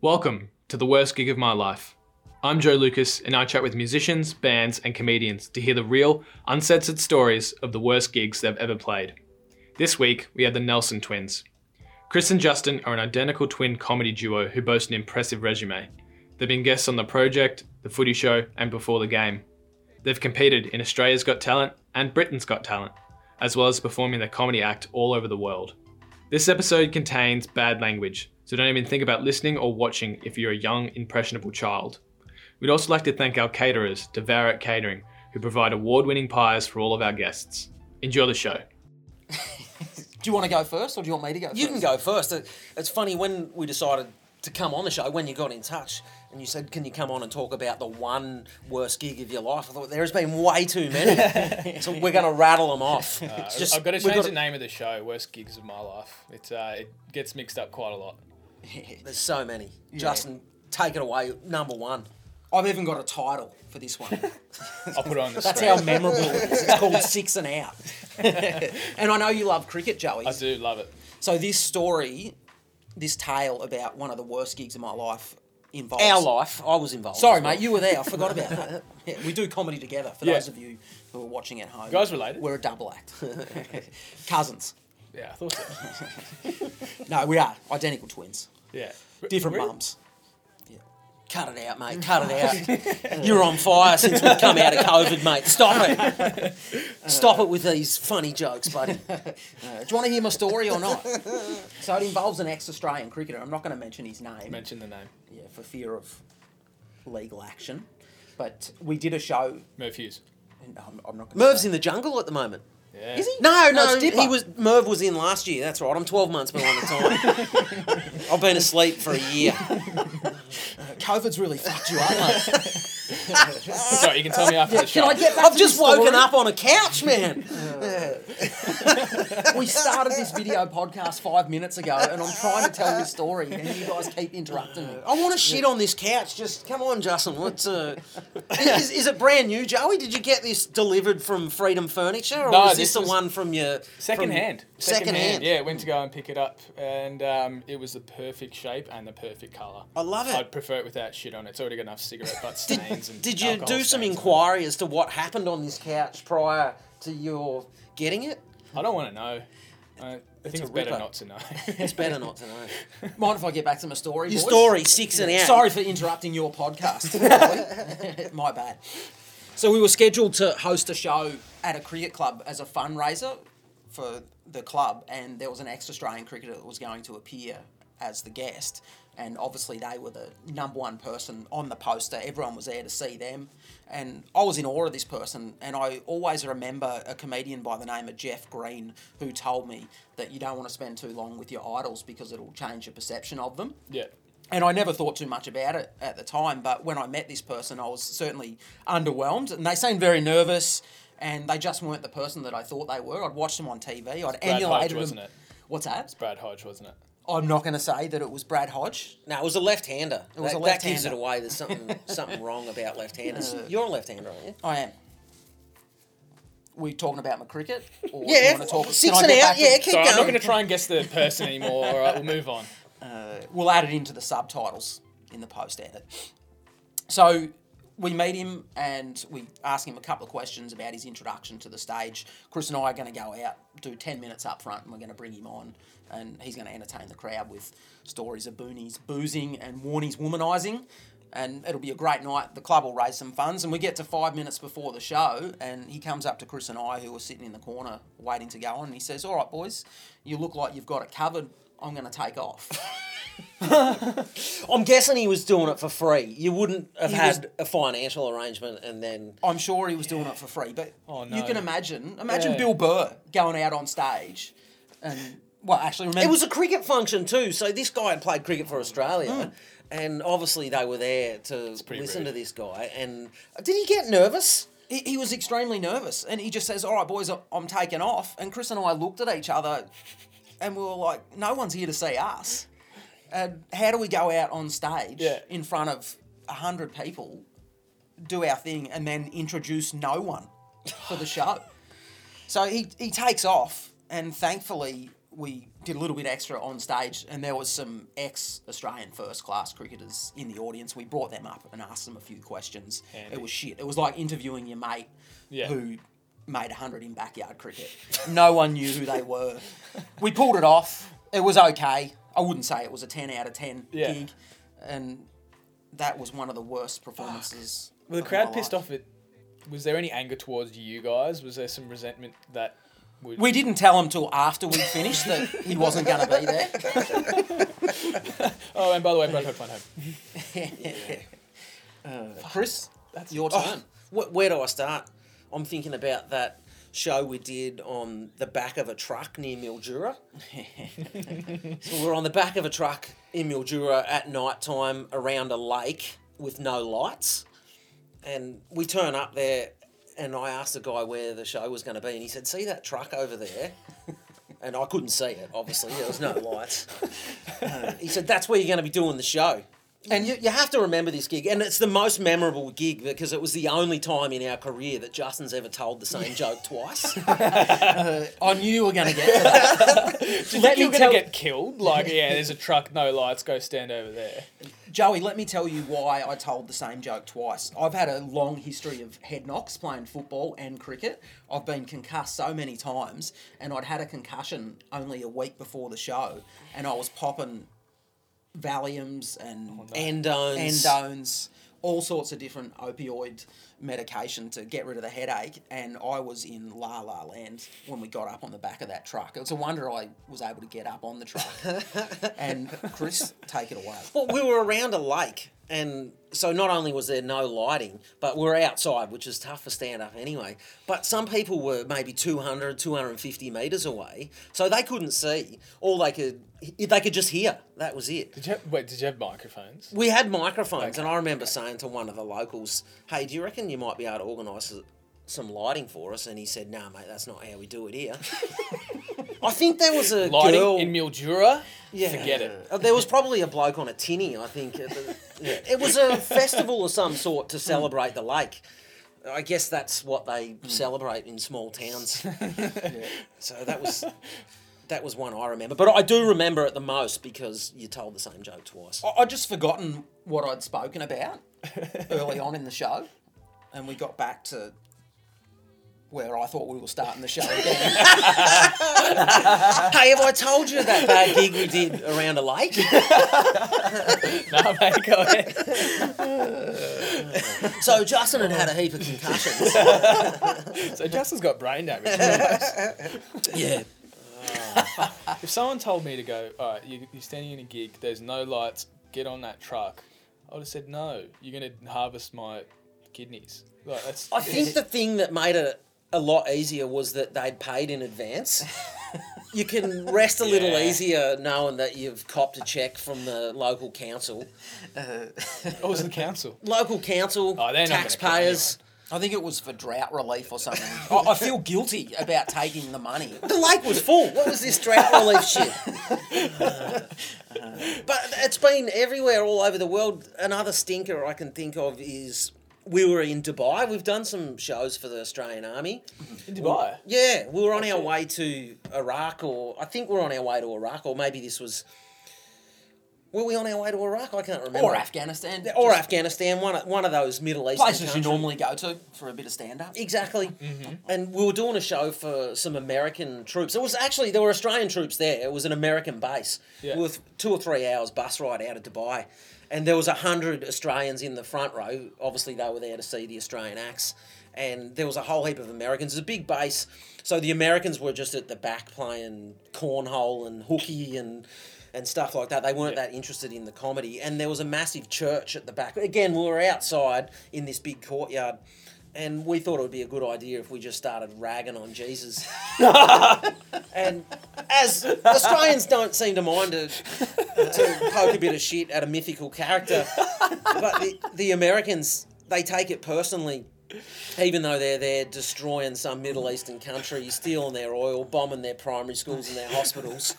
Welcome to the worst gig of my life. I'm Joe Lucas and I chat with musicians, bands and comedians to hear the real, uncensored stories of the worst gigs they've ever played. This week we have the Nelson Twins. Chris and Justin are an identical twin comedy duo who boast an impressive resume. They've been guests on The Project, The Footy Show and Before the Game. They've competed in Australia's Got Talent and Britain's Got Talent, as well as performing their comedy act all over the world. This episode contains bad language, so don't even think about listening or watching if you're a young, impressionable child. We'd also like to thank our caterers, Tavara Catering, who provide award-winning pies for all of our guests. Enjoy the show. Do you want to go first, or do you want me to go first? You can go first. It's funny, when we decided to come on the show, when you got in touch and you said, can you come on and talk about the one worst gig of your life? I thought, there has been way too many. So we're going to rattle them off. I've got to change the name of the show, Worst Gigs of My Life. It gets mixed up quite a lot. There's so many. Yeah. Justin, take it away. Number one. I've even got a title for this one. I'll put it on the screen. That's how memorable it is. It's called Six and Out. And I know you love cricket, Joey. I do love it. So this tale about one of the worst gigs of my life involves... Our life. I was involved. Sorry, mate. You were there. I forgot about that. Yeah, we do comedy together, for those of you who are watching at home. You guys related? We're a double act. Cousins. Yeah, I thought so. No, we are. Identical twins. Yeah. Different mums. Yeah. Cut it out, mate. Cut it out. You're on fire since we've come out of COVID, mate. Stop it. Stop it with these funny jokes, buddy. Do you want to hear my story or not? So it involves an ex-Australian cricketer. I'm not going to mention his name. Mention the name. Yeah, for fear of legal action. But we did a show... Merv Hughes. No, I'm not going to Merv's in the jungle at the moment. Yeah. Is he? No, Merv was in last year, that's right. I'm 12 months behind the time. I've been asleep for a year. COVID's really fucked you up, mate. Sorry, you can tell me after the show. I've just woken up on a couch, man. We started this video podcast 5 minutes ago and I'm trying to tell this story and you guys keep interrupting me. I want to shit on this couch. Just come on, Justin. Is it brand new, Joey? Did you get this delivered from Freedom Furniture? Or no, this was the one from your... Second hand. Yeah, went to go and pick it up and it was the perfect shape and the perfect colour. I love it. I'd prefer it without shit on it. It's already got enough cigarette butt stains and did you do some inquiry as to what happened on this couch prior to your getting it? I don't want to know. I think it's better not to know. It's better not to know. Mind if I get back to my story, boys? Your story, Six and Out. Sorry for interrupting your podcast. My bad. So we were scheduled to host a show at a cricket club as a fundraiser for the club, and there was an ex-Australian cricketer that was going to appear as the guest, and obviously they were the number one person on the poster. Everyone was there to see them, and I was in awe of this person, and I always remember a comedian by the name of Jeff Green who told me that you don't want to spend too long with your idols because it'll change your perception of them. Yeah. And I never thought too much about it at the time, but when I met this person, I was certainly underwhelmed. And they seemed very nervous, and they just weren't the person that I thought they were. I'd watched them on TV. I'd emulated them. Brad Hodge, wasn't it? What's that? It's Brad Hodge, wasn't it? I'm not going to say that it was Brad Hodge. No, it was a left-hander. That gives it away. There's something wrong about left-handers. You're a left-hander, aren't you? I am. We talking about my cricket? Or yeah. Six and Out. Yeah, keep going. I'm not going to try and guess the person anymore. All right, we'll move on. We'll add it into the subtitles in the post edit. So we meet him and we ask him a couple of questions about his introduction to the stage. Chris and I are going to go out, do 10 minutes up front, and we're going to bring him on, and he's going to entertain the crowd with stories of boonies, boozing, and Warnie's womanising. And it'll be a great night. The club will raise some funds. And we get to 5 minutes before the show, and he comes up to Chris and I, who were sitting in the corner waiting to go on, and he says, "All right, boys, you look like you've got it covered. I'm going to take off." I'm guessing he was doing it for free. You wouldn't have had a financial arrangement and then... I'm sure he was doing it for free, but you can imagine Bill Burr going out on stage and... Well, actually, remember... It was a cricket function too, so this guy had played cricket for Australia and obviously they were there to listen to this guy. And did he get nervous? He was extremely nervous, and he just says, "All right, boys, I'm taking off." And Chris and I looked at each other and we were like, no one's here to see us. And how do we go out on stage in front of 100 people, do our thing, and then introduce no one for the show? So he takes off, and thankfully we did a little bit extra on stage, and there was some ex-Australian first-class cricketers in the audience. We brought them up and asked them a few questions. Handy. It was shit. It was like interviewing your mate who made 100 in backyard cricket. No one knew who they were. We pulled it off. It was okay. I wouldn't say it was a 10 out of 10 gig, and that was one of the worst performances. Fuck. Well, the crowd pissed off at... Was there any anger towards you guys? Was there some resentment that... We didn't tell him till after we finished that he wasn't going to be there. Oh, and by the way, Brad Hodge went home. Chris, that's your turn. Oh, where do I start? I'm thinking about that show we did on the back of a truck near Mildura. So we're on the back of a truck in Mildura at night time around a lake with no lights. And we turn up there. And I asked the guy where the show was going to be, and he said, "See that truck over there?" And I couldn't see it, obviously. There was no lights. He said, "That's where you're going to be doing the show." And you have to remember this gig. And it's the most memorable gig because it was the only time in our career that Justin's ever told the same joke twice. I knew you were going to get to that. Did you think you were going to get killed? Like, yeah, there's a truck, no lights, go stand over there. Joey, let me tell you why I told the same joke twice. I've had a long history of head knocks playing football and cricket. I've been concussed so many times, and I'd had a concussion only a week before the show, and I was popping... Valiums and Endones, all sorts of different opioid medication to get rid of the headache, and I was in La La Land when we got up on the back of that truck. It's a wonder I was able to get up on the truck. And Chris, take it away. Well, we were around a lake, and so not only was there no lighting, but we were outside, which is tough for stand-up anyway, but some people were maybe 200, 250 metres away, so they couldn't see. All they could just hear. That was it. Did you have microphones? We had microphones, and I remember saying to one of the locals, "Hey, do you reckon you might be able to organise some lighting for us?" And he said, "Nah, mate, that's not how we do it here." I think there was a lighting girl... in Mildura? Yeah. Forget it. There was probably a bloke on a tinny, I think. It was a festival of some sort to celebrate the lake. I guess that's what they celebrate in small towns. So that was one I remember. But I do remember it the most because you told the same joke twice. I'd just forgotten what I'd spoken about early on in the show. And we got back to... where I thought we were starting the show again. Hey, have I told you that bad gig we did around a lake? No, mate, go ahead. So Justin had a heap of concussions. So Justin's got brain damage. Yeah. If someone told me to go, all right, you're standing in a gig, there's no lights, get on that truck, I would have said, no, you're going to harvest my kidneys. Like, I think the thing that made it a lot easier was that they'd paid in advance. You can rest a little easier knowing that you've copped a cheque from the local council. What was the council? Local council, taxpayers. I think it was for drought relief or something. I feel guilty about taking the money. The lake was full. What was this drought relief shit? But it's been everywhere all over the world. Another stinker I can think of is... we were in Dubai. We've done some shows for the Australian Army. In Dubai? Yeah. We were on our way to Iraq, or I think we were on our way to Iraq, or maybe this was... were we on our way to Iraq? I can't remember. Or Afghanistan. Or Afghanistan, one of those Middle Eastern places countries. You normally go to for a bit of stand-up. Exactly. Mm-hmm. And we were doing a show for some American troops. It was actually, there were Australian troops there. It was an American base with 2 or 3 hours bus ride out of Dubai. And there was 100 Australians in the front row. Obviously, they were there to see the Australian acts. And there was a whole heap of Americans. It was a big base. So the Americans were just at the back playing cornhole and hooky and stuff like that. They weren't that interested in the comedy. And there was a massive church at the back. Again, we were outside in this big courtyard. And we thought it would be a good idea if we just started ragging on Jesus. And as Australians don't seem to mind to poke a bit of shit at a mythical character, but the Americans, they take it personally, even though they're there destroying some Middle Eastern country, stealing their oil, bombing their primary schools and their hospitals.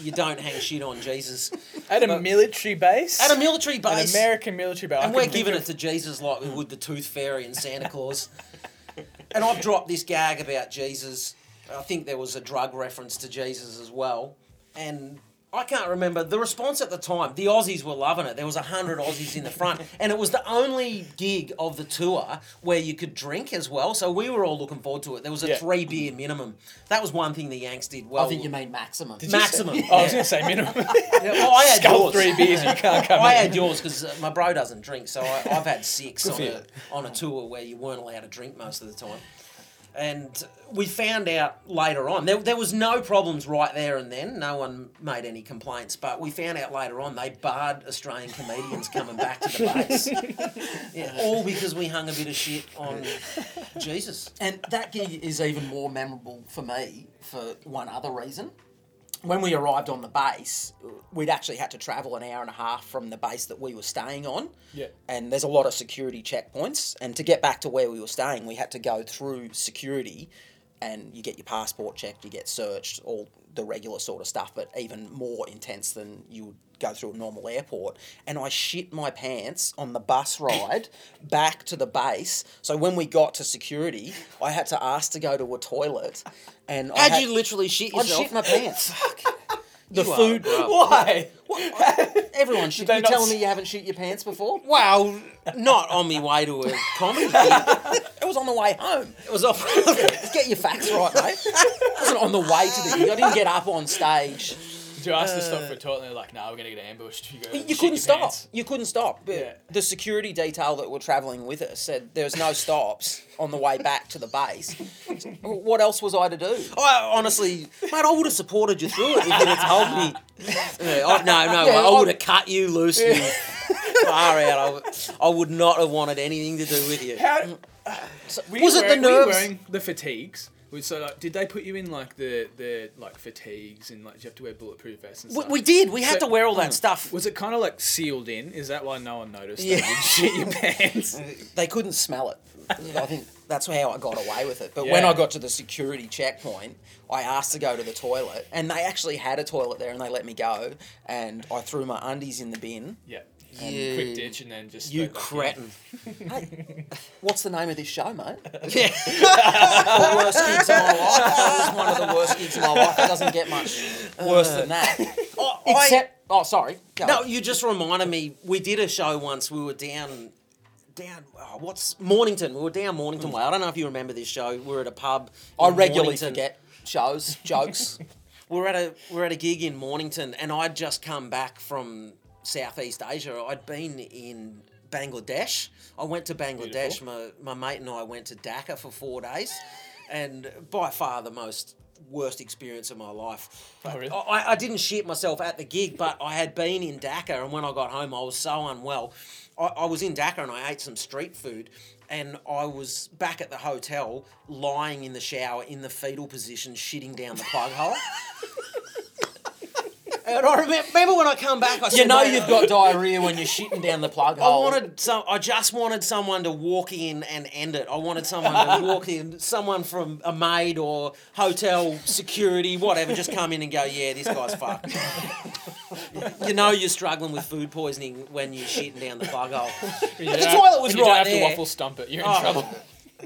You don't hang shit on Jesus. But a military base? At a military base. An American military base. And we're giving it to Jesus like we would the Tooth Fairy and Santa Claus. And I've dropped this gag about Jesus I think there was a drug reference to Jesus as well. And I can't remember. The response at the time, the Aussies were loving it. There was 100 Aussies in the front. And it was the only gig of the tour where you could drink as well. So we were all looking forward to it. There was a three-beer minimum. That was one thing the Yanks did well. I think you mean maximum. Maximum. I was going to say minimum. Well, I had yours. 3 beers and you can't come in. I had yours because my bro doesn't drink. So I've had 6 on a tour where you weren't allowed to drink most of the time. And we found out later on, there was no problems right there and then, no one made any complaints, but we found out later on they barred Australian comedians coming back to the base. Yeah, all because we hung a bit of shit on Jesus. And that gig is even more memorable for me for one other reason. When we arrived on the base, we'd actually had to travel an hour and a half from the base that we were staying on. Yeah. And there's a lot of security checkpoints. And to get back to where we were staying, we had to go through security and you get your passport checked, you get searched, all the regular sort of stuff, but even more intense than you would go through a normal airport. And I shit my pants on the bus ride back to the base. So when we got to security, I had to ask to go to a toilet. And you literally shit yourself? I shit my pants. The you food. Why? What? Everyone shit. You're telling me you haven't shit your pants before? Well, not on my way to a comedy gig. It was on the way home. It was off. Get your facts right, mate. It wasn't on the way to the gig. I didn't get up on stage. Did you ask to stop for a toilet and they're like, no, we're going to get ambushed. You couldn't stop. You couldn't stop. Yeah. The security detail that were travelling with us said there was no stops on the way back to the base. What else was I to do? I honestly, mate, I would have supported you through it if you'd have told me. I would have cut you loose. Yeah. Far out. I would not have wanted anything to do with you. Were you wearing the fatigues? So, like, did they put you in, like, the like, fatigues and, like, you have to wear bulletproof vests and stuff? We did. We had to wear all that stuff. Was it kind of, like, sealed in? Is that why no one noticed that you'd shit your pants? They couldn't smell it. I think that's how I got away with it. But when I got to the security checkpoint, I asked to go to the toilet. And they actually had a toilet there and they let me go. And I threw my undies in the bin. Yeah. You quick ditch and then just... You cretin. Hey, what's the name of this show, mate? Yeah. The worst gigs of my life. That was one of the worst gigs of my life. It doesn't get much worse than that. You just reminded me, we did a show once, we were down Mornington. We were down Mornington Way. I don't know if you remember this show. We were at a pub. I regularly forget shows, jokes. We're at a gig in Mornington and I'd just come back from... Southeast Asia. I'd been in Bangladesh. I went to Bangladesh. My mate and I went to Dhaka for 4 days, and by far the worst experience of my life. But really? I didn't shit myself at the gig, but I had been in Dhaka, and when I got home, I was so unwell. I was in Dhaka, and I ate some street food, and I was back at the hotel, lying in the shower in the fetal position, shitting down the plug hole. And I remember when I come back, I said... You know you've got diarrhoea when you're shitting down the plug hole. I just wanted someone to walk in and end it. I wanted someone to walk in, someone from a maid or hotel security, whatever, just come in and go, yeah, this guy's fucked. You know you're struggling with food poisoning when you're shitting down the plug hole. But the toilet was right there. You don't have to waffle stump it. You're in trouble.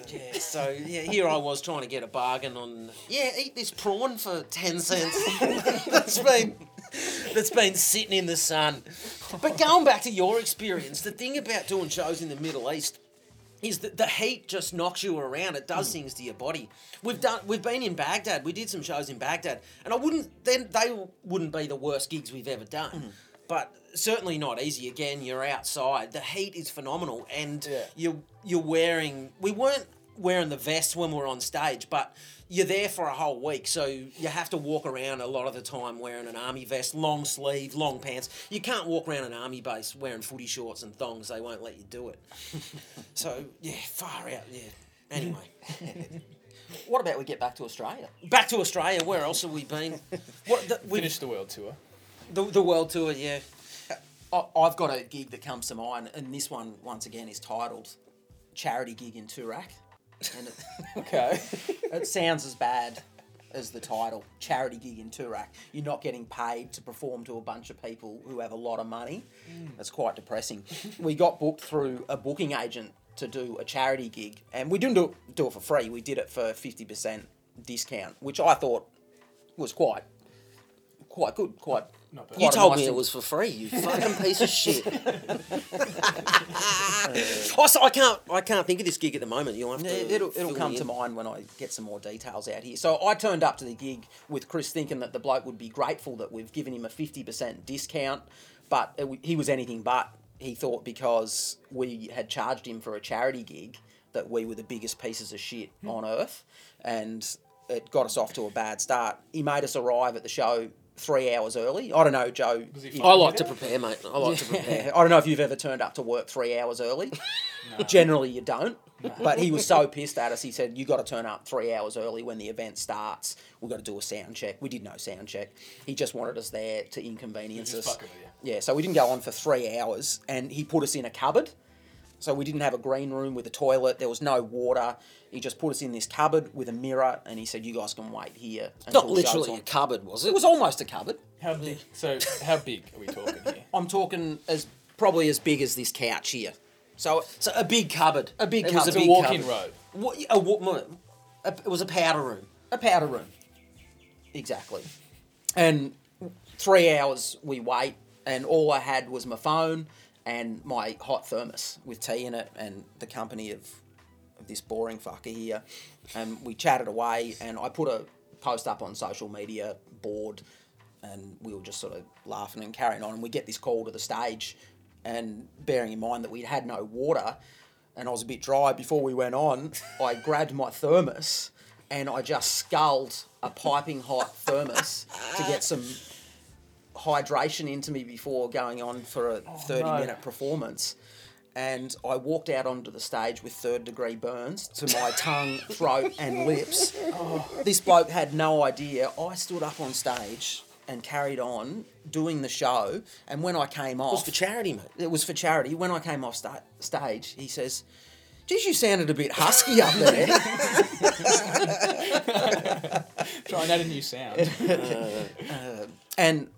Yeah, so here I was trying to get a bargain on... Yeah, eat this prawn for 10 cents. That's been sitting in the sun. But going back to your experience, the thing about doing shows in the Middle East is that the heat just knocks you around. It does things to your body. We've been in Baghdad. We did some shows in Baghdad, and they wouldn't be the worst gigs we've ever done. Mm. But certainly not easy. Again, you're outside. The heat is phenomenal, and you're wearing. We weren't wearing the vests when we were on stage, but you're there for a whole week, so you have to walk around a lot of the time wearing an army vest, long sleeve, long pants. You can't walk around an army base wearing footy shorts and thongs. They won't let you do it. So far out. Yeah. Anyway. What about we get back to Australia? Back to Australia. Where else have we been? Finished the world tour. The world tour, yeah. I've got a gig that comes to mind, and this one, once again, is titled Charity Gig in Toorak. And it sounds as bad as the title, Charity Gig in Toorak. You're not getting paid to perform to a bunch of people who have a lot of money. Mm. That's quite depressing. We got booked through a booking agent to do a charity gig, and we didn't do it for free. We did it for 50% discount, which I thought was quite good, quite... Not bad. You told me it was for free, you fucking piece of shit. Also, I can't think of this gig at the moment. You'll have to it'll come to mind when I get some more details out here. So I turned up to the gig with Chris thinking that the bloke would be grateful that we've given him a 50% discount, but he was anything but. He thought because we had charged him for a charity gig that we were the biggest pieces of shit on earth, and it got us off to a bad start. He made us arrive at the show 3 hours early. I don't know, Joe. I like to prepare, mate. I don't know if you've ever turned up to work 3 hours early. No. Generally, you don't. No. But he was so pissed at us. He said, "You got to turn up 3 hours early when the event starts. We've got to do a sound check." We did no sound check. He just wanted us there to inconvenience us. Yeah, so we didn't go on for 3 hours, and he put us in a cupboard. So we didn't have a green room with a toilet. There was no water. He just put us in this cupboard with a mirror, and he said, "You guys can wait here." Not literally a cupboard, was it? It was almost a cupboard. How big? So how big are we talking here? I'm talking probably as big as this couch here. So a big cupboard. A big cupboard. It was a walk-in robe. It was a powder room. A powder room. Exactly. And 3 hours we wait, and all I had was my phone and my hot thermos with tea in it and the company of this boring fucker here. And we chatted away, and I put a post up on social media, bored, and we were just sort of laughing and carrying on. And we get this call to the stage, and bearing in mind that we'd had no water and I was a bit dry before we went on, I grabbed my thermos and I just sculled a piping hot thermos to get some hydration into me before going on for a 30-minute performance, and I walked out onto the stage with third-degree burns to my tongue, throat and lips. This bloke had no idea. I stood up on stage and carried on doing the show, and when I came off... It was for charity, mate. It was for charity. When I came off stage, he says, "Geez, you sounded a bit husky up there." Trying out a new sound. And...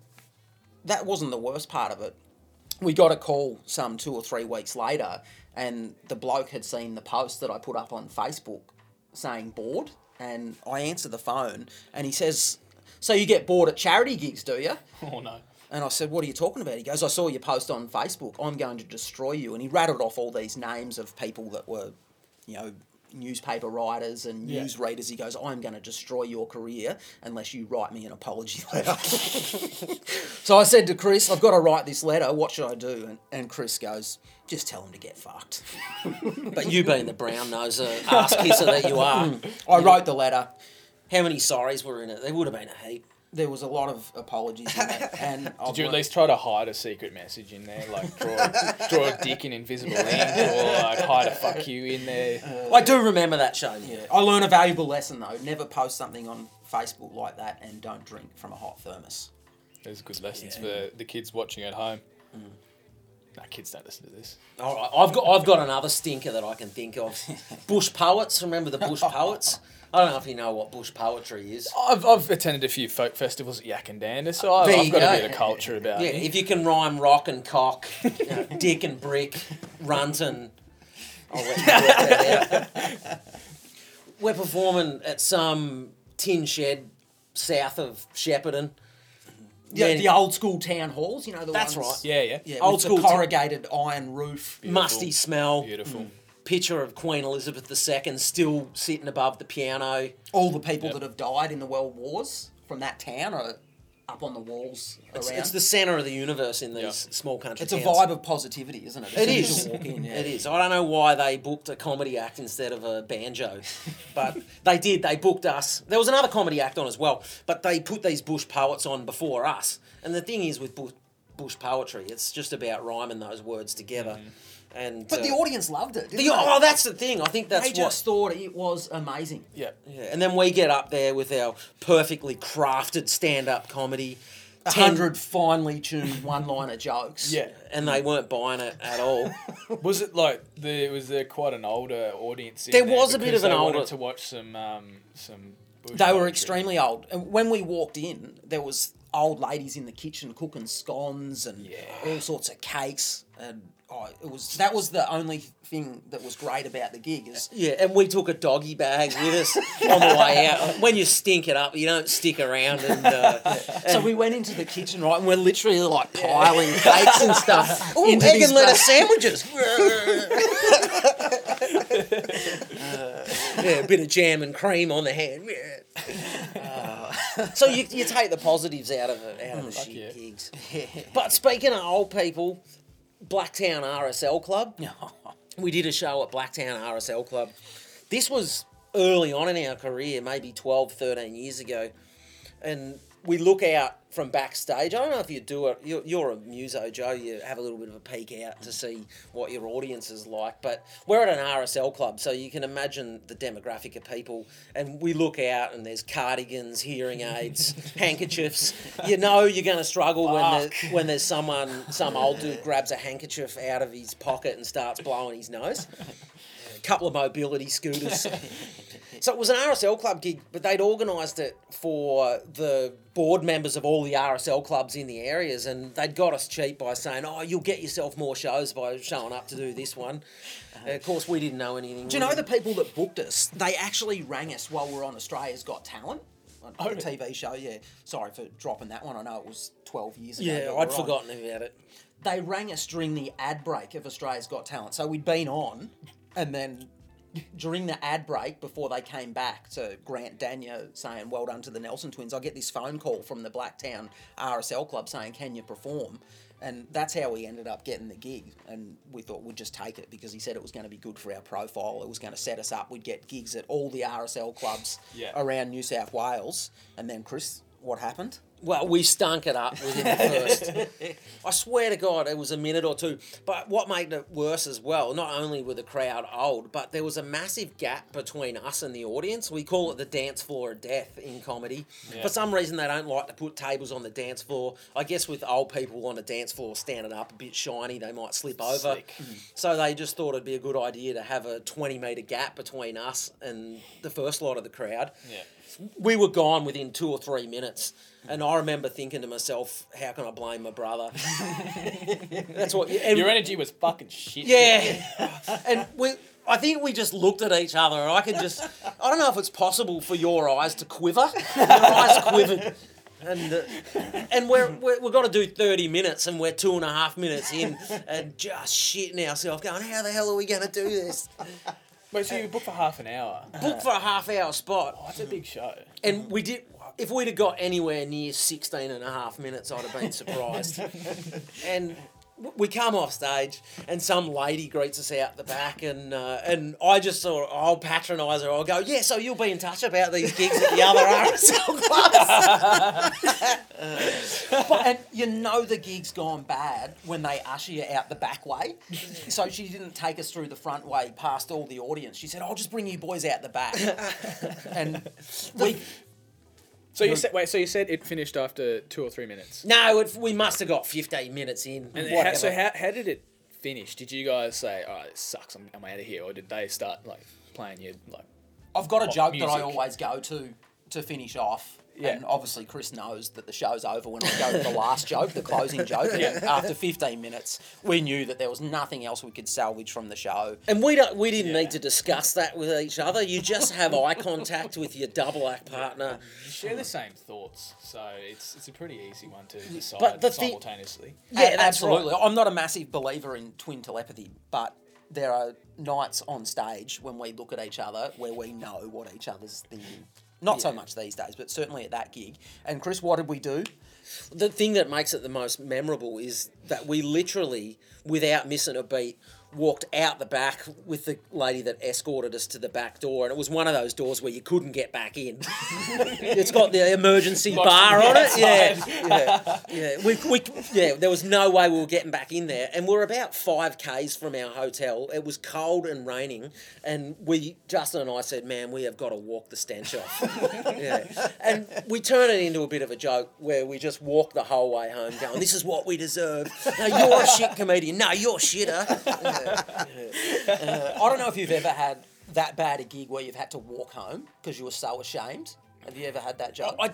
that wasn't the worst part of it. We got a call some 2 or 3 weeks later, and the bloke had seen the post that I put up on Facebook saying bored, and I answer the phone, and he says, "So you get bored at charity gigs, do you?" Oh, no. And I said, "What are you talking about?" He goes, "I saw your post on Facebook. I'm going to destroy you." And he rattled off all these names of people that were, you know, newspaper writers and news readers. He goes, "I'm going to destroy your career unless you write me an apology letter." So I said to Chris, "I've got to write this letter. What should I do?" And Chris goes, "Just tell him to get fucked." But you being the brown-noser, ass-kisser that you are. I wrote the letter. How many sorries were in it? There would have been a heap. There was a lot of apologies in that. Did you at least try to hide a secret message in there? Like draw a dick in invisible ink, or like hide a fuck you in there? I do remember that show. Yeah. I learned a valuable lesson, though. Never post something on Facebook like that, and don't drink from a hot thermos. There's good lessons for the kids watching at home. Mm. No, kids don't listen to this. All right, I've got another stinker that I can think of. Bush poets. Remember the bush poets? I don't know if you know what bush poetry is. I've attended a few folk festivals at Yakandanda, so I've got a bit of culture about it. Yeah, if you can rhyme rock and cock, you know, dick and brick, runt and... I'll let you that out. We're performing at some tin shed south of Shepparton. Yeah, the old school town halls, you know, the ones... That's right. Yeah. Old school corrugated iron roof. Beautiful. Musty smell. Beautiful. Mm. Picture of Queen Elizabeth II still sitting above the piano. All the people that have died in the world wars from that town are up on the walls around. It's the centre of the universe in these small country towns. It's a vibe of positivity, isn't it? It is. It is. I don't know why they booked a comedy act instead of a banjo, but they did. They booked us. There was another comedy act on as well, but they put these bush poets on before us. And the thing is with bush poetry, it's just about rhyming those words together. Mm-hmm. But the audience loved it, didn't they? Oh, that's the thing. I think that's what... They just thought it was amazing. Yeah. And then we get up there with our perfectly crafted stand-up comedy. 100 finely tuned one-liner jokes. Yeah. And they weren't buying it at all. Was it like... was there quite an older audience in there? Was a bit of an older... wanted to watch some bush They were extremely old. And when we walked in, there was old ladies in the kitchen cooking scones and all sorts of cakes and... That was the only thing that was great about the gig. Yeah, and we took a doggy bag with us on the way out. When you stink it up, you don't stick around. So we went into the kitchen, right, and we're literally like piling cakes and stuff. Ooh, egg and lettuce sandwiches. A bit of jam and cream on the hand. So you take the positives out of the shit gigs. Yeah. But speaking of old people, Blacktown RSL Club. We did a show at Blacktown RSL Club. This was early on in our career, maybe 12, 13 years ago. And we look out from backstage. I don't know if you do it. You're a muso, Joe. You have a little bit of a peek out to see what your audience is like. But we're at an RSL club, so you can imagine the demographic of people. And we look out, and there's cardigans, hearing aids, handkerchiefs. You know you're going to struggle when there's some old dude grabs a handkerchief out of his pocket and starts blowing his nose. A couple of mobility scooters. So it was an RSL club gig, but they'd organised it for the board members of all the RSL clubs in the areas, and they'd got us cheap by saying, you'll get yourself more shows by showing up to do this one. Of course, we didn't know anything. Do you know the people that booked us? They actually rang us while we were on Australia's Got Talent. On a TV show, yeah. Sorry for dropping that one. I know it was 12 years ago. Yeah, I'd forgotten about it. They rang us during the ad break of Australia's Got Talent. So we'd been on, and then during the ad break, before they came back to Grant Daniel saying, well done to the Nelson Twins, I get this phone call from the Blacktown RSL Club saying, can you perform? And that's how we ended up getting the gig. And we thought we'd just take it because he said it was going to be good for our profile. It was going to set us up. We'd get gigs at all the RSL clubs around New South Wales. And then, Chris, what happened? Well, we stunk it up within the first. I swear to God, it was a minute or two. But what made it worse as well, not only were the crowd old, but there was a massive gap between us and the audience. We call it the dance floor of death in comedy. Yeah. For some reason, they don't like to put tables on the dance floor. I guess with old people on the dance floor standing up a bit shiny, they might slip over. Sick. So they just thought it'd be a good idea to have a 20-metre gap between us and the first lot of the crowd. Yeah. We were gone within 2 or 3 minutes. And I remember thinking to myself, how can I blame my brother? That's what your energy was fucking shit. Yeah. And I think we just looked at each other, and I don't know if it's possible for your eyes to quiver. Your eyes quivered. And we've got to do 30 minutes, and we're 2.5 minutes in, and just shitting ourselves, going, how the hell are we going to do this? Wait, so you booked for half an hour? Booked for a half-hour spot. Oh, that's a big show. And we did. If we'd have got anywhere near 16 and a half minutes, I'd have been surprised. And we come off stage, and some lady greets us out the back, and I just sort of, I'll patronise her. I'll go, so you'll be in touch about these gigs at the other RSL clubs. And you know the gig's gone bad when they usher you out the back way. So she didn't take us through the front way past all the audience. She said, I'll just bring you boys out the back. And we... So you said it finished after 2 or 3 minutes? No, we must have got 15 minutes in. And how did it finish? Did you guys say, "All right, it sucks, I'm out of here," or did they start like playing you like? I've got a joke music that I always go to finish off. Yeah. And obviously Chris knows that the show's over when I go to the last joke, the closing joke. Yeah. After 15 minutes, we knew that there was nothing else we could salvage from the show. And we didn't need to discuss that with each other. You just have eye contact with your double act partner. You share the same thoughts, so it's a pretty easy one to decide simultaneously. Yeah, absolutely. Right. I'm not a massive believer in twin telepathy, but there are nights on stage when we look at each other where we know what each other's thinking. Not so much these days, but certainly at that gig. And Chris, what did we do? The thing that makes it the most memorable is that we literally, without missing a beat, walked out the back with the lady that escorted us to the back door. And it was one of those doors where you couldn't get back in. It's got the emergency bar on it. There was no way we were getting back in there. And we're about 5Ks from our hotel. It was cold and raining. And Justin and I said, man, we have got to walk the stench off. And we turned it into a bit of a joke where we just walked the whole way home going, this is what we deserve. No, you're a shit comedian. No, you're a shitter. I don't know if you've ever had that bad a gig where you've had to walk home because you were so ashamed. Have you ever had that joke? I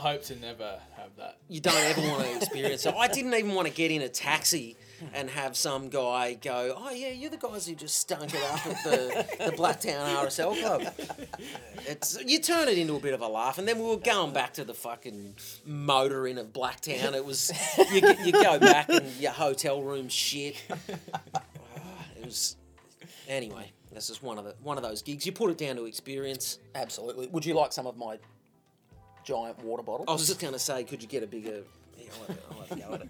hope to never have that. You don't ever want to experience it. I didn't even want to get in a taxi and have some guy go, oh, yeah, you're the guys who just stunk it up at the Blacktown RSL Club. You turn it into a bit of a laugh, and then we were going back to the fucking motoring of Blacktown. It was, you go back and your hotel room shit. It was, anyway, this is one of those gigs. You put it down to experience. Absolutely. Would you like some of my giant water bottle? I was just going to say, could you get a bigger... Yeah, I'll have a go at it.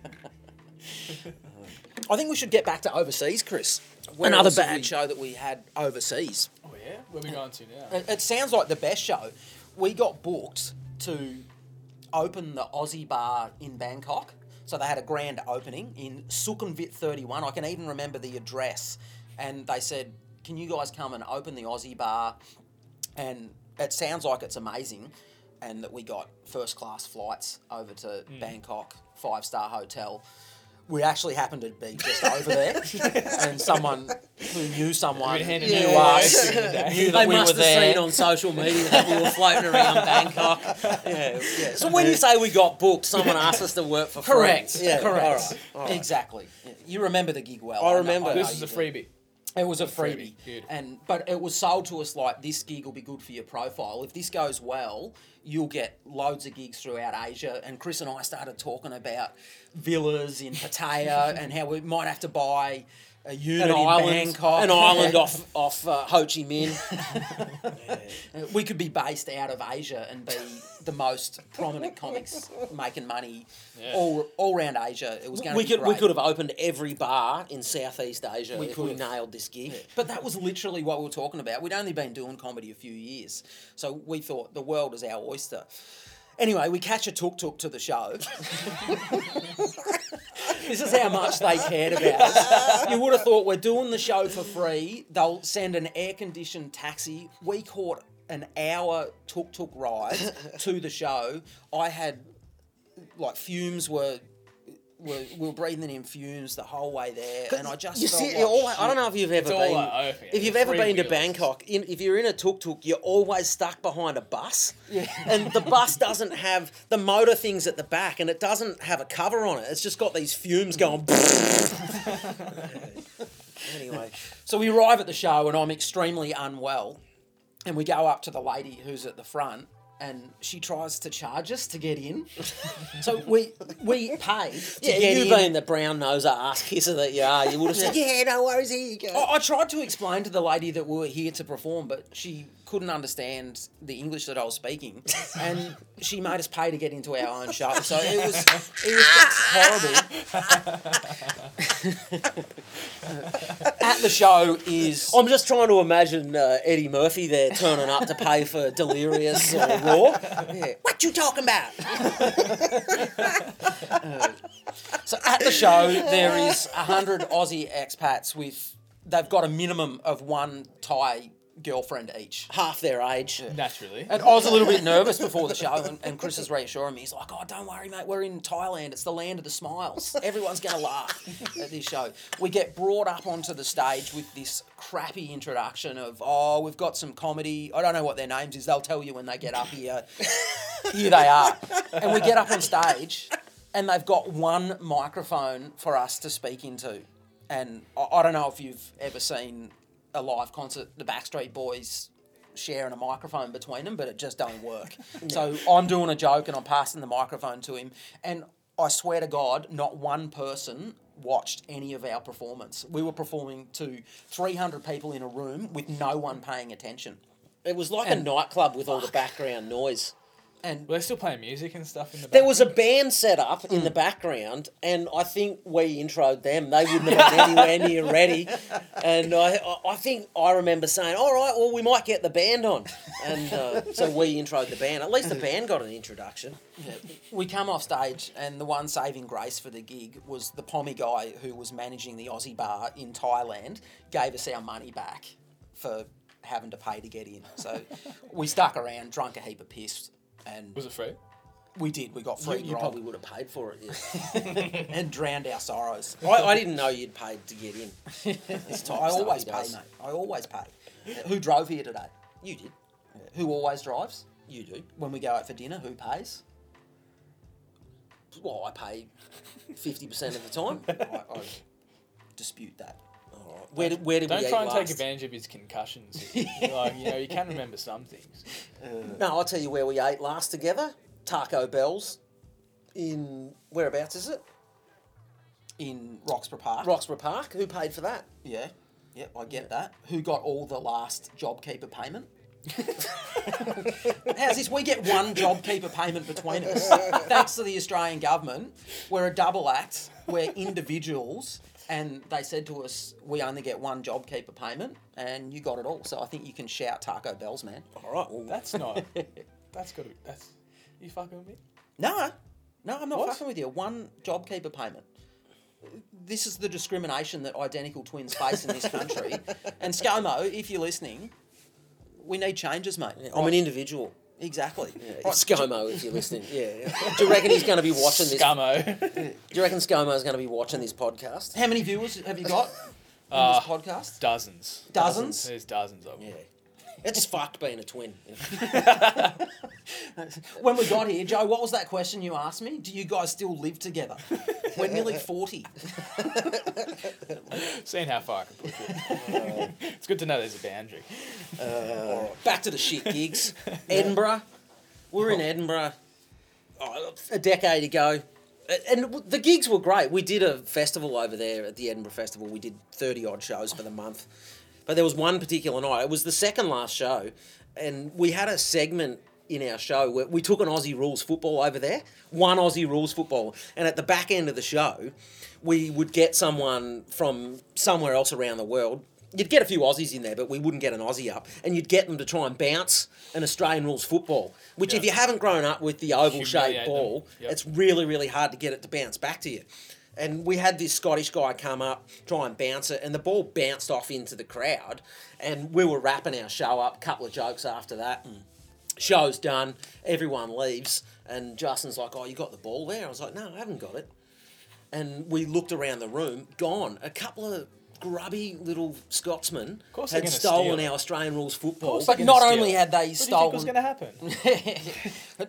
I think we should get back to overseas, Chris. Another bad show that we had overseas. Oh, yeah? Where are we going to now? It sounds like the best show. We got booked to open the Aussie bar in Bangkok. So they had a grand opening in Sukhumvit 31. I can even remember the address. And they said, can you guys come and open the Aussie bar? And it sounds like it's amazing. And that we got first-class flights over to Bangkok, five-star hotel. We actually happened to be just over there, and someone who knew someone knew us, knew that we were there. They must have seen on social media that we were floating around Bangkok. Yeah. So when you say we got booked, someone asked us to work for free. Correct. Yeah, correct. All right. Exactly. Yeah. You remember the gig well. I remember. I know this is a freebie. It was a freebie. But it was sold to us like, this gig will be good for your profile. If this goes well, you'll get loads of gigs throughout Asia. And Chris and I started talking about villas in Pattaya and how we might have to buy a unit in Bangkok. An island off Ho Chi Minh. We could be based out of Asia and be the most prominent comics making money all around Asia. It was going to be great. We could have opened every bar in Southeast Asia if we nailed this gig. Yeah. But that was literally what we were talking about. We'd only been doing comedy a few years. So we thought the world is our oyster. Anyway, we catch a tuk-tuk to the show. This is how much they cared about us. You would have thought, we're doing the show for free. They'll send an air-conditioned taxi. We caught an hour tuk-tuk ride to the show. I had, like, fumes we were breathing in fumes the whole way there, and I just I don't know if you've ever been. If you've ever been to Bangkok, if you're in a tuk-tuk, you're always stuck behind a bus, and the bus doesn't have the motor things at the back, and it doesn't have a cover on it. It's just got these fumes going. Anyway, so we arrive at the show, and I'm extremely unwell, and we go up to the lady who's at the front. And she tries to charge us to get in. So we paid to get in. You being the brown-nosed ass kisser that you are, you would have said, yeah, no worries, here you go. I tried to explain to the lady that we were here to perform, but she couldn't understand the English that I was speaking. And she made us pay to get into our own show. So it was horrible. At the show is... I'm just trying to imagine Eddie Murphy there turning up to pay for Delirious or Raw. Yeah. What you talking about? So at the show, there is 100 Aussie expats with... They've got a minimum of one Thai girlfriend each. Half their age. Naturally. And I was a little bit nervous before the show, and Chris is reassuring me. He's like, oh, don't worry, mate, we're in Thailand. It's the land of the smiles. Everyone's going to laugh at this show. We get brought up onto the stage with this crappy introduction of, oh, we've got some comedy. I don't know what their names is. They'll tell you when they get up here. Here they are. And we get up on stage, and they've got one microphone for us to speak into. And I don't know if you've ever seen... a live concert, the Backstreet Boys sharing a microphone between them, but it just don't work. So I'm doing a joke and I'm passing the microphone to him, and I swear to God, not one person watched any of our performance. We were performing to 300 people in a room with no one paying attention. It was like a nightclub with all the background noise. And were they still playing music and stuff in the background? There was a band set up in the background, and I think we introed them. They wouldn't have been anywhere near ready. And I think I remember saying, all right, well, we might get the band on. And so we introed the band. At least the band got an introduction. Yeah. We come off stage, and the one saving grace for the gig was the Pommy guy who was managing the Aussie bar in Thailand gave us our money back for having to pay to get in. So we stuck around, drunk a heap of piss. And was it free? We did. We got free. You probably would have paid for it, yeah. And drowned our sorrows. I didn't know you'd paid to get in. I always pay, mate. I always pay. Who drove here today? You did. Yeah. Who always drives? You do. When we go out for dinner, who pays? Well, I pay 50% of the time. I dispute that. All right. Where did we eat last? Don't try and take advantage of his concussions. Like, you know, you can remember some things. No, I'll tell you where we ate last together. Taco Bell's in... Whereabouts is it? In Roxburgh Park. Roxburgh Park. Who paid for that? Yeah. Yep, I get that. Who got all the last JobKeeper payment? How's this? We get one JobKeeper payment between us. Thanks to the Australian government, we're a double act. We're individuals, and they said to us, we only get one JobKeeper payment, and you got it all. So I think you can shout Taco Bell's, man. All right. Well, that's not... That's got to be... That's... You fucking with me? No, I'm not fucking with you. One JobKeeper payment. This is the discrimination that identical twins face in this country. And ScoMo, if you're listening, we need changes, mate. Yeah, I'm an individual. Exactly. Yeah, right. ScoMo, if you're listening. Yeah. Do you reckon he's going to be watching this? ScoMo. Do you reckon ScoMo's going to be watching this podcast? How many viewers have you got on this podcast? Dozens? There's dozens of them. Yeah. It's fucked being a twin. When we got here, Joe, what was that question you asked me? Do you guys still live together? We're nearly 40. Seeing how far I can push it. It's good to know there's a boundary. Back to the shit gigs. Edinburgh. We were in Edinburgh a decade ago. And the gigs were great. We did a festival over there at the Edinburgh Festival. We did 30-odd shows for the month. But there was one particular night. It was the second last show, and we had a segment in our show where we took an Aussie rules football over there, one Aussie rules football, and at the back end of the show, we would get someone from somewhere else around the world. You'd get a few Aussies in there, but we wouldn't get an Aussie up, and you'd get them to try and bounce an Australian rules football, which if you haven't grown up with the oval-shaped ball, it's really, really hard to get it to bounce back to you. And we had this Scottish guy come up, try and bounce it, and the ball bounced off into the crowd. And we were wrapping our show up, a couple of jokes after that. And show's done, everyone leaves, and Justin's like, oh, you got the ball there? I was like, no, I haven't got it. And we looked around the room, gone. A couple of grubby little Scotsmen had stolen our Australian rules football. What do you think was going to happen?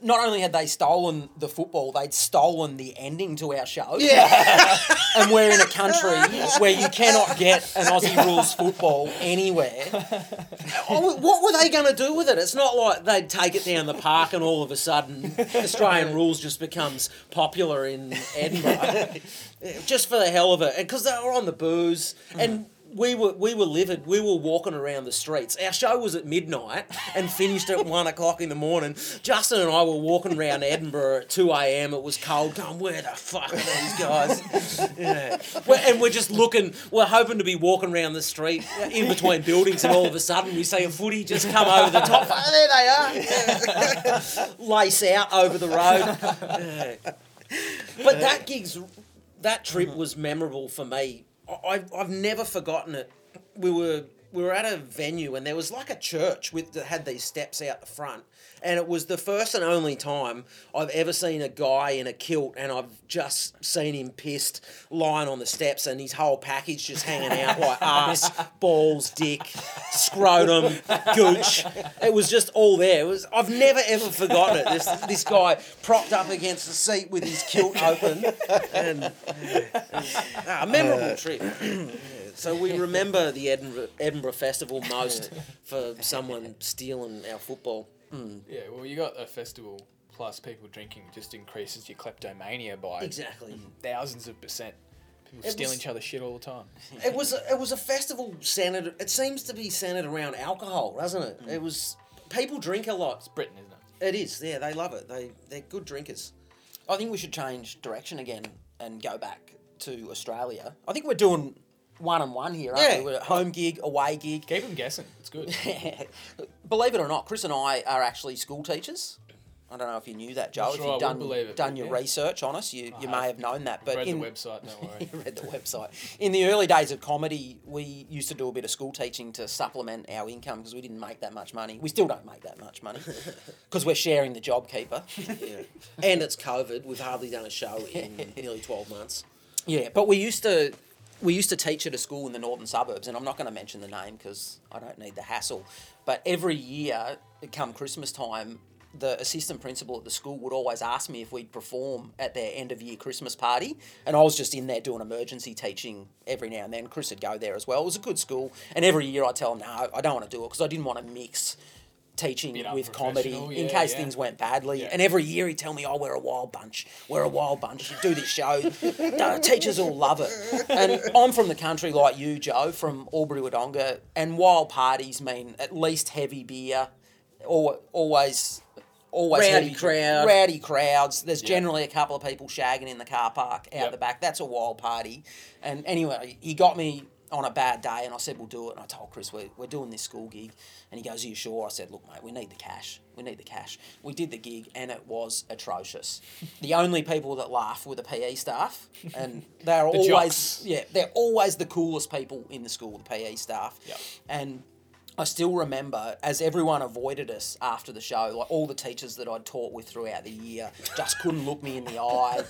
Not only had they stolen the football, they'd stolen the ending to our show. Yeah. And we're in a country where you cannot get an Aussie rules football anywhere. What were they going to do with it? It's not like they'd take it down the park and all of a sudden Australian rules just becomes popular in Edinburgh. Just for the hell of it, and because they were on the booze, and we were livid. We were walking around the streets. Our show was at midnight and finished at 1 o'clock in the morning. Justin and I were walking around Edinburgh at 2 a.m. It was cold. Going, where the fuck are these guys? We're just looking. We're hoping to be walking around the street in between buildings, and all of a sudden we see a footy just come over the top. Oh, there they are. Lace out over the road. But that gig's. That trip was memorable for me. I've never forgotten it. We were at a venue and there was like a church that had these steps out the front, and it was the first and only time I've ever seen a guy in a kilt, and I've just seen him pissed lying on the steps and his whole package just hanging out like ass, balls, dick, scrotum, gooch. It was just all there. I've never ever forgotten it. This guy propped up against the seat with his kilt open, and a memorable trip. So we remember the Edinburgh Festival most for someone stealing our football. Mm. Yeah, well, you got a festival plus people drinking just increases your kleptomania by thousands of %. People steal each other's shit all the time. It was a festival centered. It seems to be centered around alcohol, doesn't it? Mm. It was people drink a lot. It's Britain, isn't it? It is. Yeah, they love it. They're good drinkers. I think we should change direction again and go back to Australia. I think we're doing 1-on-1 here, aren't we? We're at home gig, away gig. Keep them guessing. It's good. Believe it or not, Chris and I are actually school teachers. I don't know if you knew that, Joe. If you've done your research on us, you may have known that. But read the website, don't worry. You read the website. In the early days of comedy, we used to do a bit of school teaching to supplement our income because we didn't make that much money. We still don't make that much money because we're sharing the JobKeeper. And it's COVID. We've hardly done a show in nearly 12 months. Yeah, but we used to teach at a school in the northern suburbs, and I'm not going to mention the name because I don't need the hassle. But every year, come Christmas time, the assistant principal at the school would always ask me if we'd perform at their end of year Christmas party. And I was just in there doing emergency teaching every now and then. Chris would go there as well. It was a good school. And every year I'd tell him, no, I don't want to do it because I didn't want to mix teaching with comedy in case things went badly. Yeah. And every year he'd tell me, oh, we're a wild bunch. We're a wild bunch. You do this show. The teachers will love it. And I'm from the country like you, Joe, from Albury-Wodonga. And wild parties mean at least heavy beer, always rowdy crowds. There's generally a couple of people shagging in the car park out the back. That's a wild party. And anyway, he got me on a bad day and I said, we'll do it. And I told Chris, we're doing this school gig. And he goes, are you sure? I said, look, mate, we need the cash. We need the cash. We did the gig and it was atrocious. The only people that laughed were the PE staff. And they're they're always the coolest people in the school, the PE staff. Yep. And I still remember as everyone avoided us after the show, like all the teachers that I'd taught with throughout the year just couldn't look me in the eye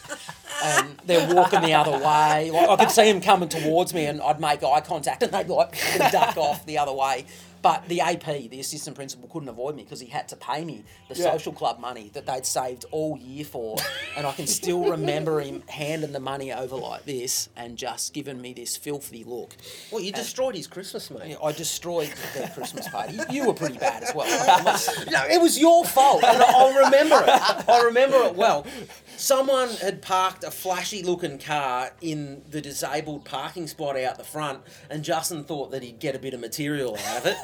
and they're walking the other way. Like I could see them coming towards me and I'd make eye contact and they'd like duck off the other way. But the AP, the assistant principal, couldn't avoid me because he had to pay me the social club money that they'd saved all year for. And I can still remember him handing the money over like this and just giving me this filthy look. Well, you destroyed his Christmas, mate. Yeah, I destroyed their Christmas party. You were pretty bad as well. No, it was your fault. And I remember it. I remember it well. Someone had parked a flashy-looking car in the disabled parking spot out the front, and Justin thought that he'd get a bit of material out of it.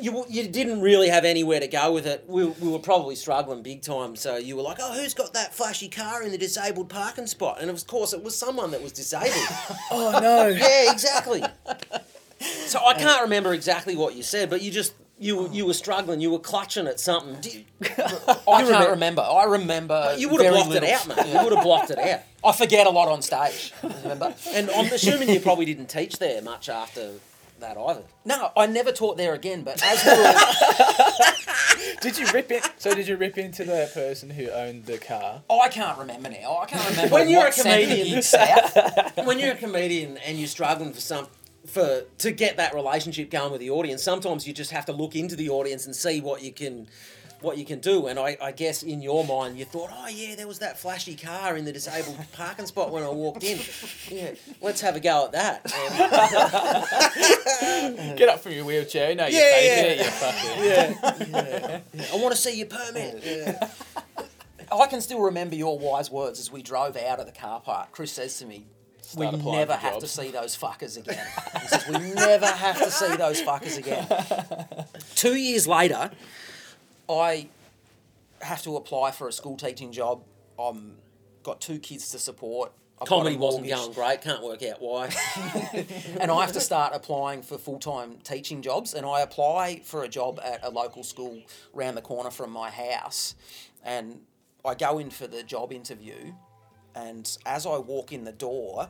You didn't really have anywhere to go with it. We were probably struggling big time, so you were like, oh, who's got that flashy car in the disabled parking spot? And of course, it was someone that was disabled. Oh, no. Yeah, exactly. So I can't remember exactly what you said, but you just... You were struggling. You were clutching at something. I can't remember. I remember. You would have blocked it out, mate. You would have blocked it out. I forget a lot on stage. Remember? And I'm assuming you probably didn't teach there much after that either. No, I never taught there again. But as we were, did you rip it? So did you rip into the person who owned the car? Oh, I can't remember now. I can't remember. When you're a comedian, when you're a comedian and you're struggling for something. To get that relationship going with the audience, sometimes you just have to look into the audience and see what you can do. And I guess in your mind you thought, oh yeah, there was that flashy car in the disabled parking spot when I walked in. Yeah, let's have a go at that. Get up from your wheelchair, no, you're faking it, you're fucking. Yeah. I want to see your permit. Yeah. I can still remember your wise words as we drove out of the car park. Chris says to me, we never have to see those fuckers again. He says, we never have to see those fuckers again. 2 years later, I have to apply for a school teaching job. I've got two kids to support. Comedy wasn't going great, can't work out why. And I have to start applying for full-time teaching jobs. And I apply for a job at a local school round the corner from my house. And I go in for the job interview. And as I walk in the door,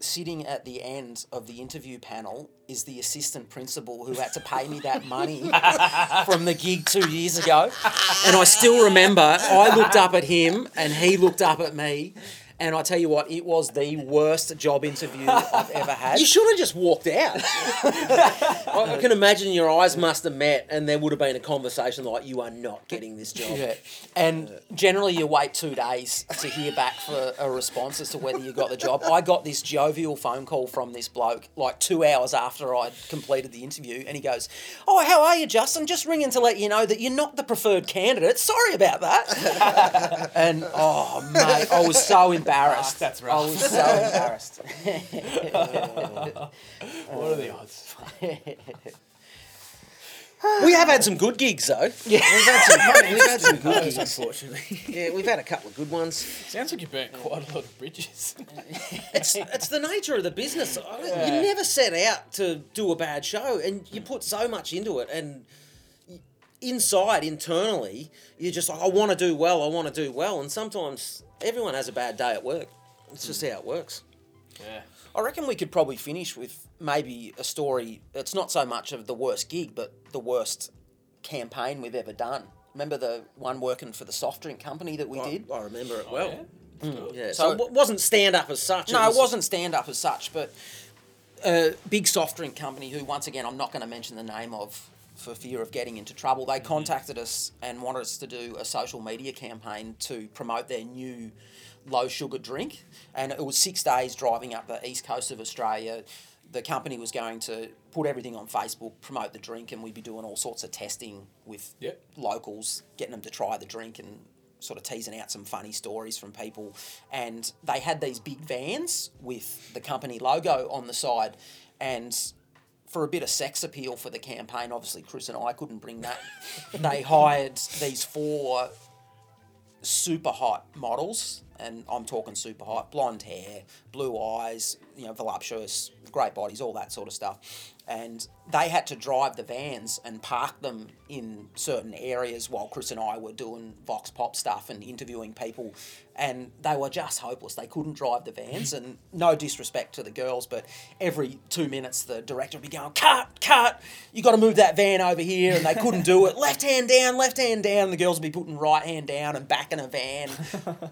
sitting at the end of the interview panel is the assistant principal who had to pay me that money from the gig 2 years ago. And I still remember I looked up at him and he looked up at me. And I tell you what, it was the worst job interview I've ever had. You should have just walked out. I can imagine your eyes must have met and there would have been a conversation like, you are not getting this job. Yeah. And generally you wait 2 days to hear back for a response as to whether you got the job. I got this jovial phone call from this bloke like 2 hours after I'd completed the interview and he goes, oh, how are you, Justin? Just ringing to let you know that you're not the preferred candidate. Sorry about that. And, oh, mate, I was so embarrassed. That's right. I was so embarrassed. What are the odds? We have had some good gigs, though. Yeah. We've had some good gigs, unfortunately. Yeah, we've had a couple of good ones. Sounds like you burnt quite a lot of bridges. It's the nature of the business. You never set out to do a bad show, and you put so much into it, and internally, you're just like, I want to do well, and sometimes... Everyone has a bad day at work. It's just how it works. Yeah. I reckon we could probably finish with maybe a story that's not so much of the worst gig, but the worst campaign we've ever done. Remember the one working for the soft drink company that we did? I remember it well. Oh, yeah? Yeah. So it wasn't stand-up as such. No, it wasn't stand-up as such, but a big soft drink company who, once again, I'm not going to mention the name of, for fear of getting into trouble, they contacted us and wanted us to do a social media campaign to promote their new low-sugar drink. And it was 6 days driving up the east coast of Australia. The company was going to put everything on Facebook, promote the drink, and we'd be doing all sorts of testing with locals, getting them to try the drink and sort of teasing out some funny stories from people. And they had these big vans with the company logo on the side, and for a bit of sex appeal for the campaign, obviously Chris and I couldn't bring that. They hired these 4 super hot models, and I'm talking super hot, blonde hair, blue eyes, you know, voluptuous, great bodies, all that sort of stuff. And they had to drive the vans and park them in certain areas while Chris and I were doing Vox Pop stuff and interviewing people. And they were just hopeless. They couldn't drive the vans. And no disrespect to the girls, but every 2 minutes the director would be going, cut, you got to move that van over here. And they couldn't do it. Left hand down. The girls would be putting right hand down and backing a van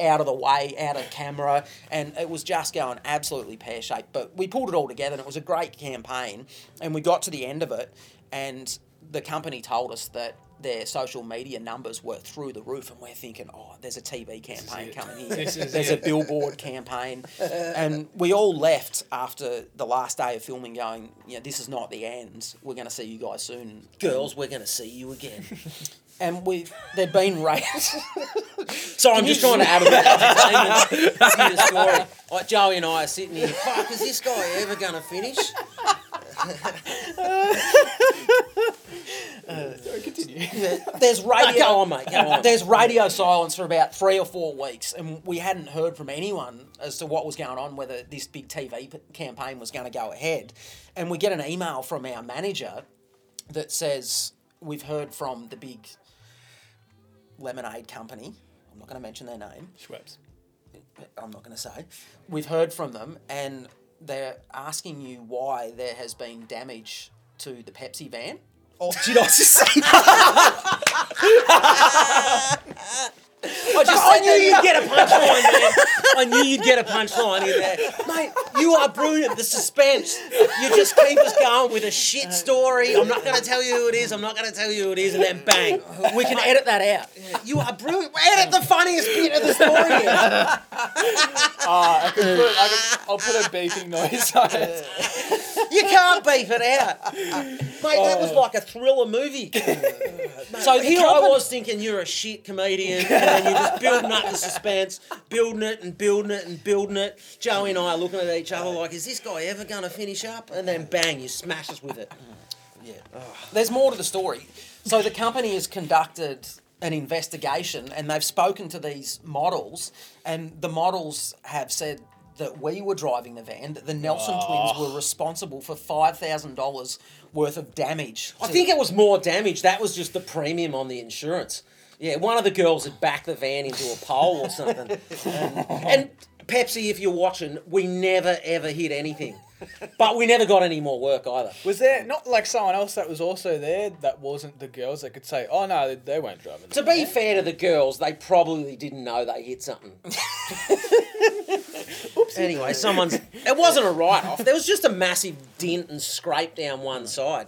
out of the way, out of camera. And it was just going absolutely pear-shaped. But we pulled it all together and it was a great campaign. And we got to the end of it, and the company told us that their social media numbers were through the roof, and we're thinking, oh, there's a TV campaign coming here. There's a billboard campaign. And we all left after the last day of filming going, you know, this is not the end. We're going to see you guys soon. Girls, we're going to see you again. And they'd been raised. Sorry, I'm just trying to add a bit of entertainment to the story. Like, Joey and I are sitting here, fuck, is this guy ever going to finish? Sorry, continue. There's radio. Go on, mate. Go on. There's radio silence for about 3 or 4 weeks, and we hadn't heard from anyone as to what was going on, whether this big TV campaign was going to go ahead. And we get an email from our manager that says, we've heard from the big lemonade company. I'm not going to mention their name. Schweppes. I'm not going to say. We've heard from them, and they're asking you why there has been damage to the Pepsi van. Oh, did I just say that? I knew you'd get a punchline in there. Mate, you are brilliant. The suspense. You just keep us going with a shit story. I'm not going to tell you who it is. And then bang. We can edit that out. You are brilliant. Edit the funniest bit of the story. I'll put a beeping noise on it. You can't beep it out. Mate, that was like a thriller movie. So here I was thinking you're a shit comedian. And you're just building up the suspense, building it. Joey and I are looking at each other like, is this guy ever going to finish up? And then bang, you smash us with it. Yeah. Oh. There's more to the story. So the company has conducted an investigation and they've spoken to these models, and the models have said that we were driving the van, that the Nelson Twins were responsible for $5,000 worth of damage. I think it was more damage. That was just the premium on the insurance. Yeah, one of the girls had backed the van into a pole or something. And Pepsi, if you're watching, we never, ever hit anything. But we never got any more work either. Was there not like someone else that was also there that wasn't the girls that could say, oh, no, they weren't driving? To be fair to the girls, they probably didn't know they hit something. Oops. Anyway, it wasn't a write-off. There was just a massive dent and scrape down one side.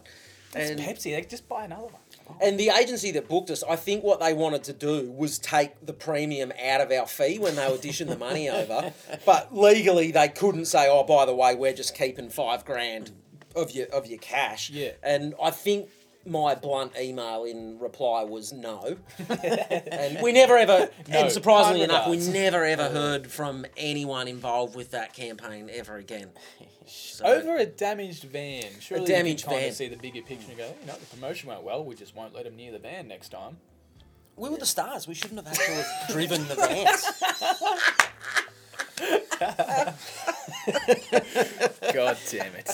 That's Pepsi. They could just buy another one. And the agency that booked us, I think what they wanted to do was take the premium out of our fee when they were dishing the money over. But legally, they couldn't say, oh, by the way, we're just keeping $5,000 of your cash. Yeah. And I think my blunt email in reply was no. And we never ever, and surprisingly enough, we never ever heard from anyone involved with that campaign ever again. So, over a damaged van. Surely a damaged you can kind of see the bigger picture and go, you know, the promotion went well, we just won't let them near the van next time. We were the stars. We shouldn't have had to have driven the vans. God damn it.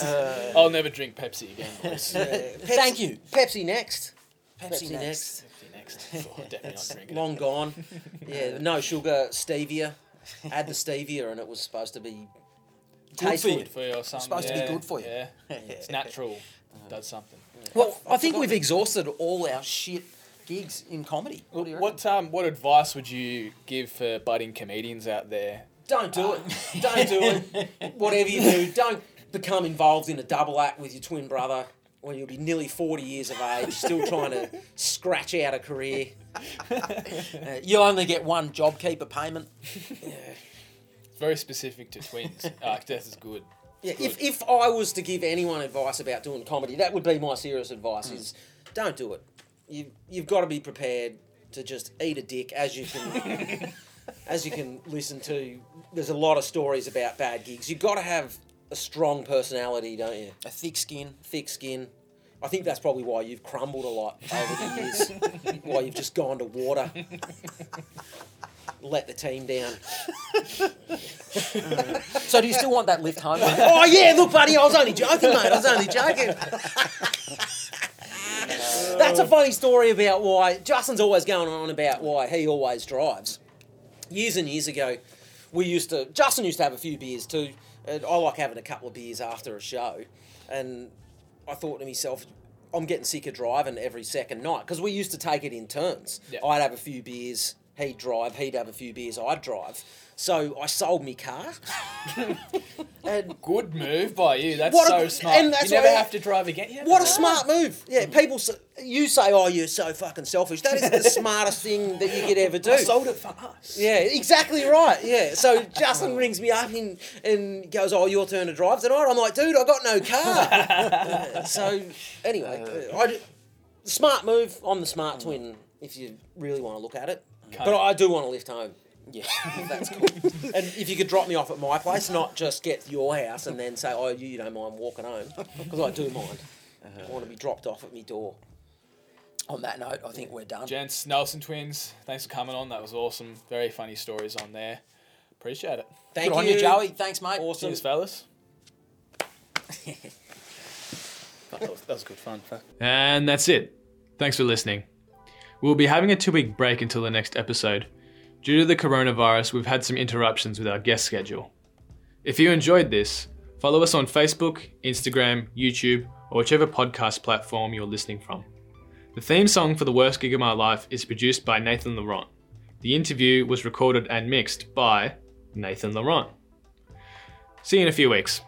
I'll never drink Pepsi again, boys. Thank you. Pepsi Next. Pepsi Next. Oh, definitely not drinking. Long gone. Yeah, no sugar, stevia. Add the stevia and it was supposed to be good for you or something. It's supposed to be good for you. Yeah. It's natural. It does something. Yeah. Well, I think we've exhausted all our shit gigs in comedy. What advice would you give for budding comedians out there? Don't do it. Don't do it. Whatever you do, don't become involved in a double act with your twin brother. well, you'll be nearly 40 years of age, still trying to scratch out a career. You'll only get one JobKeeper payment. Yeah. It's very specific to twins. Death is good. Yeah, good. If I was to give anyone advice about doing comedy, that would be my serious advice, is don't do it. You've got to be prepared to just eat a dick, as you can listen to. There's a lot of stories about bad gigs. You've got to have a strong personality, don't you? A thick skin. Thick skin. I think that's probably why you've crumbled a lot over the years. Why you've just gone to water. Let the team down. So do you still want that lift home? Oh, yeah, look, buddy, I was only joking, mate. I was only joking. That's a funny story about why... Justin's always going on about why he always drives. Years and years ago, we used to... Justin used to have a few beers too. I like having a couple of beers after a show. And I thought to myself, I'm getting sick of driving every second night. Because we used to take it in turns. Yep. I'd have a few beers, he'd drive. He'd have a few beers, I'd drive. So I sold me car. And good move by you. That's so smart. And that's you never have to drive again. What a smart move. Yeah, people... You say, oh, you're so fucking selfish. That is the smartest thing that you could ever do. I sold it for us. Yeah, exactly right. Yeah. So Justin rings me up and goes, oh, your turn to drive tonight. I'm like, dude, I got no car. So anyway, smart move. I'm the smart twin if you really want to look at it. Cut but it. I do want to lift home. Yeah, that's cool. And if you could drop me off at my place, not just get to your house and then say, oh, you don't mind walking home, because I do mind. I want to be dropped off at my door. On that note, I think we're done. Gents, Nelson Twins, thanks for coming on. That was awesome. Very funny stories on there. Appreciate it. Thank you. Good on you, Joey. Thanks, mate. Awesome. Cheers, fellas. That was good fun. And that's it. Thanks for listening. We'll be having a 2-week break until the next episode. Due to the coronavirus, we've had some interruptions with our guest schedule. If you enjoyed this, follow us on Facebook, Instagram, YouTube, or whichever podcast platform you're listening from. The theme song for The Worst Gig of My Life is produced by Nathan Laurent. The interview was recorded and mixed by Nathan Laurent. See you in a few weeks.